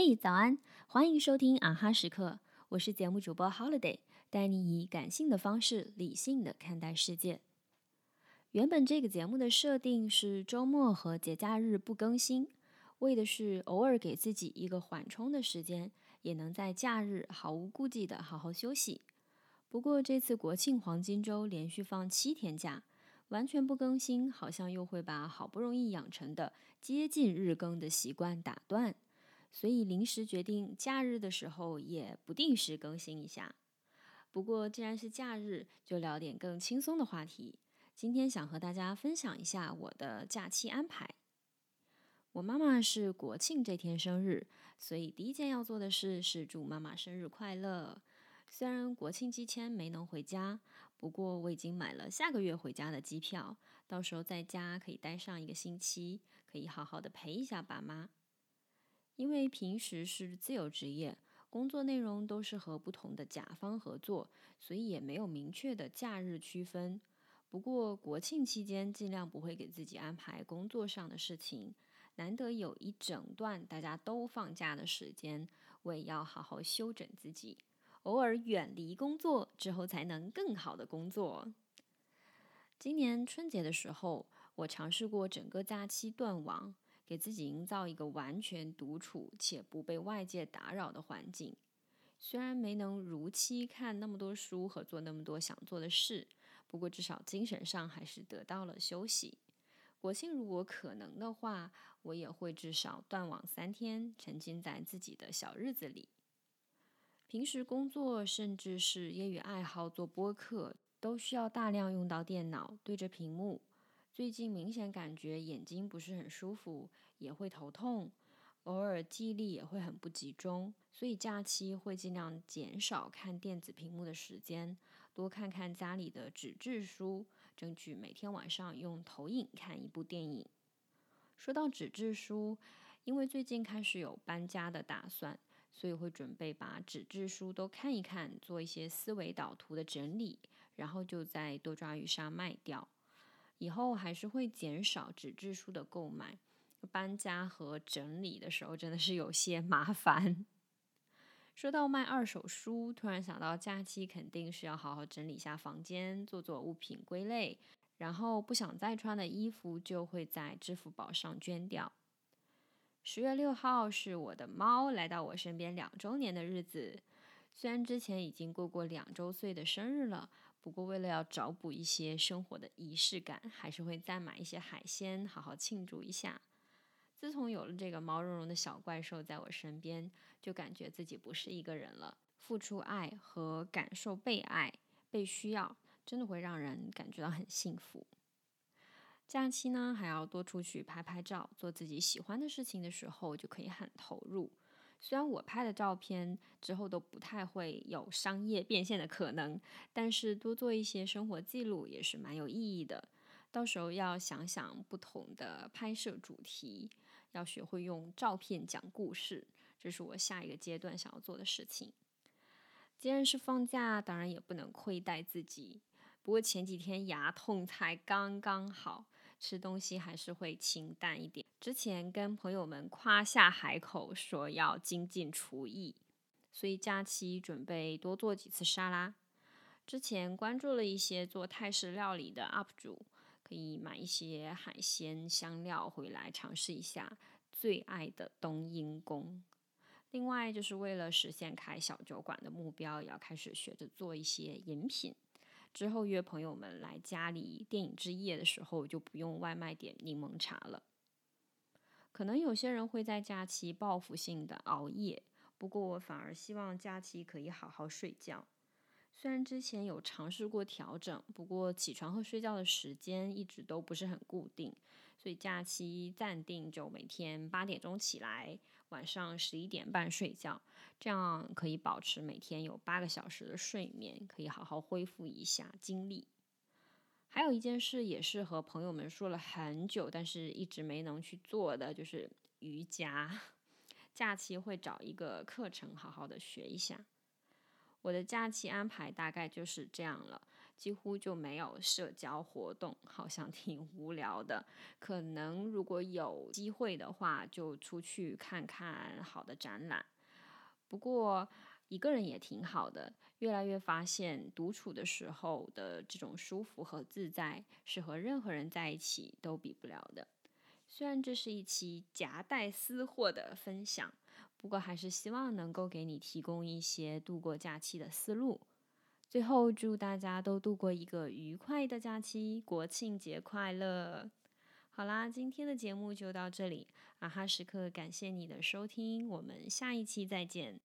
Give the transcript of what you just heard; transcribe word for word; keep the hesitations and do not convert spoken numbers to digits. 嘿、hey, 早安，欢迎收听啊哈时刻，我是节目主播 Holiday， 带你以感性的方式理性的看待世界。原本这个节目的设定是周末和节假日不更新，为的是偶尔给自己一个缓冲的时间，也能在假日毫无顾忌的好好休息。不过这次国庆黄金周连续放七天假，完全不更新好像又会把好不容易养成的接近日更的习惯打断，所以临时决定假日的时候也不定时更新一下。不过既然是假日，就聊点更轻松的话题。今天想和大家分享一下我的假期安排。我妈妈是国庆这天生日，所以第一件要做的事是祝妈妈生日快乐。虽然国庆期间没能回家，不过我已经买了下个月回家的机票，到时候在家可以待上一个星期，可以好好的陪一下爸妈。因为平时是自由职业，工作内容都是和不同的甲方合作，所以也没有明确的假日区分。不过国庆期间尽量不会给自己安排工作上的事情，难得有一整段大家都放假的时间，我也要好好休整自己，偶尔远离工作之后才能更好的工作。今年春节的时候，我尝试过整个假期断网，给自己营造一个完全独处且不被外界打扰的环境。虽然没能如期看那么多书和做那么多想做的事，不过至少精神上还是得到了休息。国庆如果可能的话，我也会至少断网三天，沉浸在自己的小日子里。平时工作甚至是业余爱好做播客，都需要大量用到电脑，对着屏幕。最近明显感觉眼睛不是很舒服，也会头痛，偶尔记忆力也会很不集中，所以假期会尽量减少看电子屏幕的时间，多看看家里的纸质书，争取每天晚上用投影看一部电影。说到纸质书，因为最近开始有搬家的打算，所以会准备把纸质书都看一看，做一些思维导图的整理，然后就在多抓鱼沙卖掉。以后还是会减少纸质书的购买，搬家和整理的时候真的是有些麻烦。说到卖二手书，突然想到假期肯定是要好好整理一下房间，做做物品归类，然后不想再穿的衣服就会在支付宝上捐掉。十月六号是我的猫来到我身边两周年的日子，虽然之前已经过过两周岁的生日了，不过为了要找补一些生活的仪式感，还是会再买一些海鲜好好庆祝一下。自从有了这个毛茸茸的小怪兽在我身边，就感觉自己不是一个人了。付出爱和感受被爱被需要，真的会让人感觉到很幸福。假期呢，还要多出去拍拍照，做自己喜欢的事情的时候就可以很投入。虽然我拍的照片之后都不太会有商业变现的可能，但是多做一些生活记录也是蛮有意义的。到时候要想想不同的拍摄主题，要学会用照片讲故事，这是我下一个阶段想要做的事情。既然是放假，当然也不能亏待自己。不过前几天牙痛才刚刚好，吃东西还是会清淡一点。之前跟朋友们夸下海口说要精进厨艺，所以假期准备多做几次沙拉。之前关注了一些做泰式料理的 U P 主，可以买一些海鲜香料回来尝试一下最爱的冬阴功。另外就是为了实现开小酒馆的目标，也要开始学着做一些饮品。之后约朋友们来家里电影之夜的时候，就不用外卖点柠檬茶了。可能有些人会在假期报复性的熬夜，不过我反而希望假期可以好好睡觉。虽然之前有尝试过调整，不过起床和睡觉的时间一直都不是很固定，所以假期暂定就每天八点钟起来，晚上十一点半睡觉，这样可以保持每天有八个小时的睡眠，可以好好恢复一下精力。还有一件事也是和朋友们说了很久，但是一直没能去做的，就是瑜伽。假期会找一个课程好好的学一下。我的假期安排大概就是这样了，几乎就没有社交活动，好像挺无聊的。可能如果有机会的话，就出去看看好的展览。不过一个人也挺好的，越来越发现独处的时候的这种舒服和自在是和任何人在一起都比不了的。虽然这是一期夹带私货的分享，不过还是希望能够给你提供一些度过假期的思路。最后祝大家都度过一个愉快的假期，国庆节快乐。好啦，今天的节目就到这里，啊哈时刻感谢你的收听，我们下一期再见。